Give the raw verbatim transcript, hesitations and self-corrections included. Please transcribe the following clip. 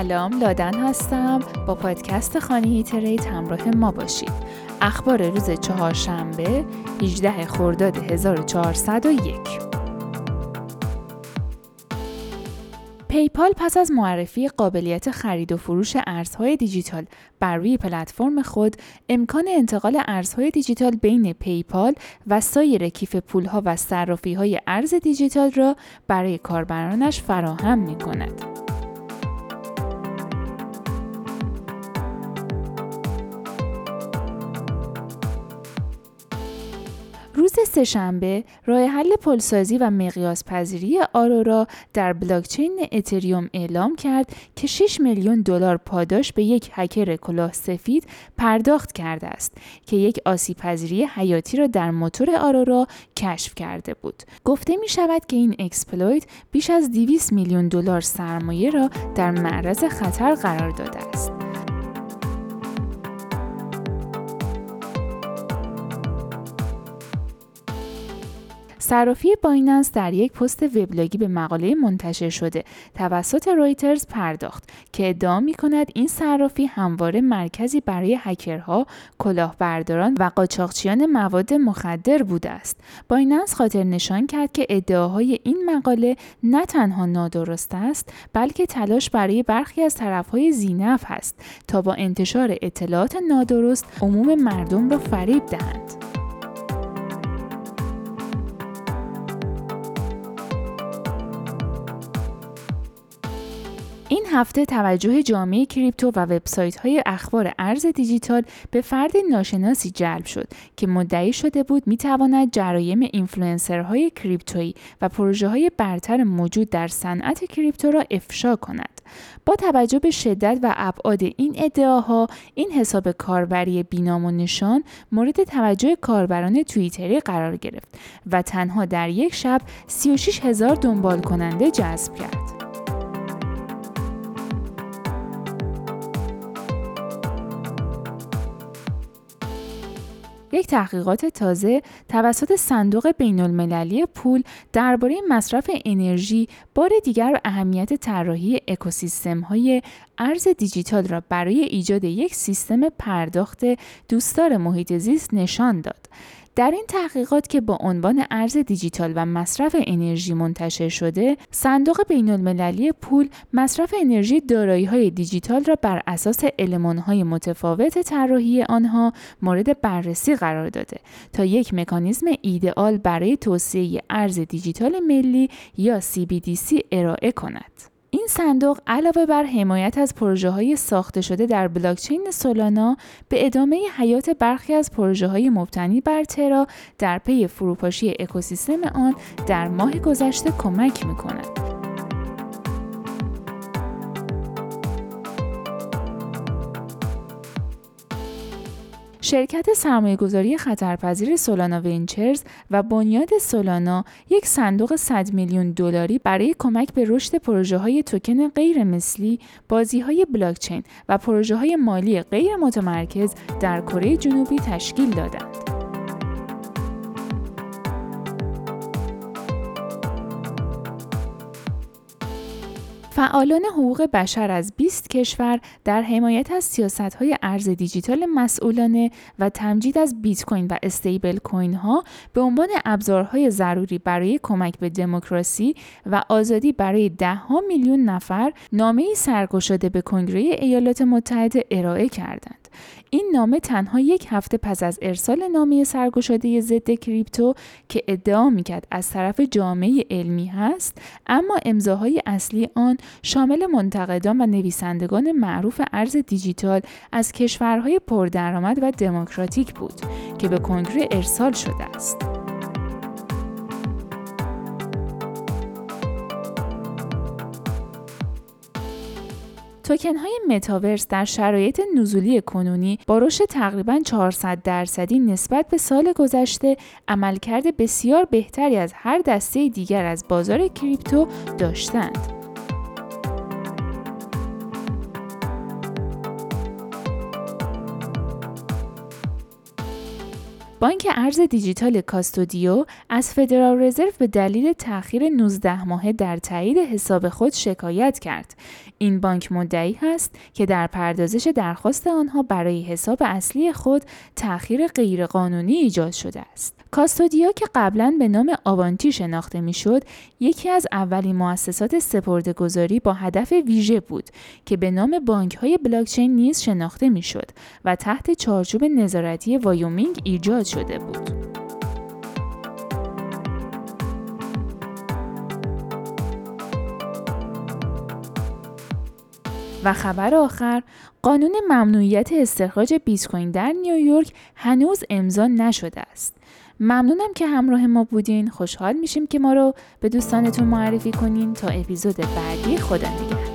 سلام، لادن هستم. با پادکست خانه ایتریت همراه ما باشید. اخبار روز چهارشنبه هجدهم خرداد هزار و چهارصد و یک. پیپال پس از معرفی قابلیت خرید و فروش ارزهای دیجیتال بر روی پلتفرم خود، امکان انتقال ارزهای دیجیتال بین پیپال و سایر کیف پولها و صرافی‌های ارز دیجیتال را برای کاربرانش فراهم می‌کند. روز سه‌شنبه، راه حل پلسازی و مقیاس‌پذیری آرورا در بلاکچین اتریوم اعلام کرد که شش میلیون دلار پاداش به یک هکر کلاه سفید پرداخت کرده است که یک آسیب‌پذیری حیاتی را در موتور آرورا کشف کرده بود. گفته می‌شود که این اکسپلویت بیش از دویست میلیون دلار سرمایه را در معرض خطر قرار داده است. صرافی بایننس در یک پست وبلاگی به مقاله منتشر شده توسط رویترز پرداخت که ادعا می‌کند این صرافی همواره مرکزی برای هکرها، کلاهبرداران و قاچاقچیان مواد مخدر بوده است. بایننس خاطر نشان کرد که ادعاهای این مقاله نه تنها نادرست است، بلکه تلاش برای برخی از طرف‌های ذی‌نفع است تا با انتشار اطلاعات نادرست عموم مردم را فریب دهند. این هفته توجه جامعه کریپتو و وبسایت‌های اخبار ارز دیجیتال به فرد ناشناسی جلب شد که مدعی شده بود می‌تواند جرایم اینفلوئنسرهای کریپتویی و پروژه‌های برتر موجود در صنعت کریپتو را افشا کند. با توجه به شدت و ابعاد این ادعاها، این حساب کاربری بی‌نام و نشان مورد توجه کاربران توییتری قرار گرفت و تنها در یک شب سی و شش هزار دنبال کننده جذب کرد. یک تحقیقات تازه توسط صندوق بین‌المللی پول درباره مصرف انرژی بار دیگر اهمیت طراحی اکوسیستم‌های ارز دیجیتال را برای ایجاد یک سیستم پرداخت دوستدار محیط زیست نشان داد. در این تحقیقات که با عنوان ارز دیجیتال و مصرف انرژی منتشر شده، صندوق بین‌المللی پول مصرف انرژی دارایی‌های دیجیتال را بر اساس المان‌های متفاوت طراحی آنها مورد بررسی قرار داده تا یک مکانیزم ایدئال برای توسعه ارز دیجیتال ملی یا سی بی دی سی ارائه کند. این صندوق علاوه بر حمایت از پروژه‌های ساخته شده در بلاکچین سولانا، به ادامه حیات برخی از پروژه‌های مبتنی بر ترا در پی فروپاشی اکوسیستم آن در ماه گذشته کمک می‌کند. شرکت سرمایه‌گذاری خطرپذیر سولانا ونچرز و بنیاد سولانا یک صندوق صد میلیون دلاری برای کمک به رشد پروژه‌های توکن غیرمثلی، بازی‌های بلاکچین و پروژه‌های مالی غیر متمرکز در کره جنوبی تشکیل دادند. فعالان حقوق بشر از بیست کشور در حمایت از سیاست‌های ارز دیجیتال مسئولانه و تمجید از بیت کوین و استیبل کوین ها به عنوان ابزارهای ضروری برای کمک به دموکراسی و آزادی برای ده‌ها میلیون نفر، نامه‌ای سرگشاده به کنگره ایالات متحده ارائه کردند. این نامه تنها یک هفته پس از ارسال نامه سرگشاده ضد کریپتو که ادعا می‌کرد از طرف جامعه علمی هست، اما امضاهای اصلی آن شامل منتقدان و نویسندگان معروف ارز دیجیتال از کشورهای پردرآمد و دموکراتیک بود که به کنگره ارسال شده است. توکن‌های متاورس در شرایط نزولی کنونی با رشد تقریباً چهارصد درصدی نسبت به سال گذشته، عملکرد بسیار بهتری از هر دسته دیگر از بازار کریپتو داشتند. بانک ارز دیجیتال کاستودیو از فدرال رزرو به دلیل تأخیر نوزده ماهه در تایید حساب خود شکایت کرد. این بانک مدعی است که در پردازش درخواست آنها برای حساب اصلی خود تأخیر غیرقانونی ایجاد شده است. کاستودیا که قبلاً به نام آوانتی شناخته میشد، یکی از اولین مؤسسات سپرده‌گذاری با هدف ویژه بود که به نام بانک‌های بلاکچین نیز شناخته میشد و تحت چارچوب نظارتی وایومینگ ایجاد شده بود. و خبر آخر، قانون ممنوعیت استخراج بیت کوین در نیویورک هنوز امضا نشده است. ممنونم که همراه ما بودین. خوشحال میشیم که ما رو به دوستانتون معرفی کنین. تا اپیزود بعدی، خدا نگهدار.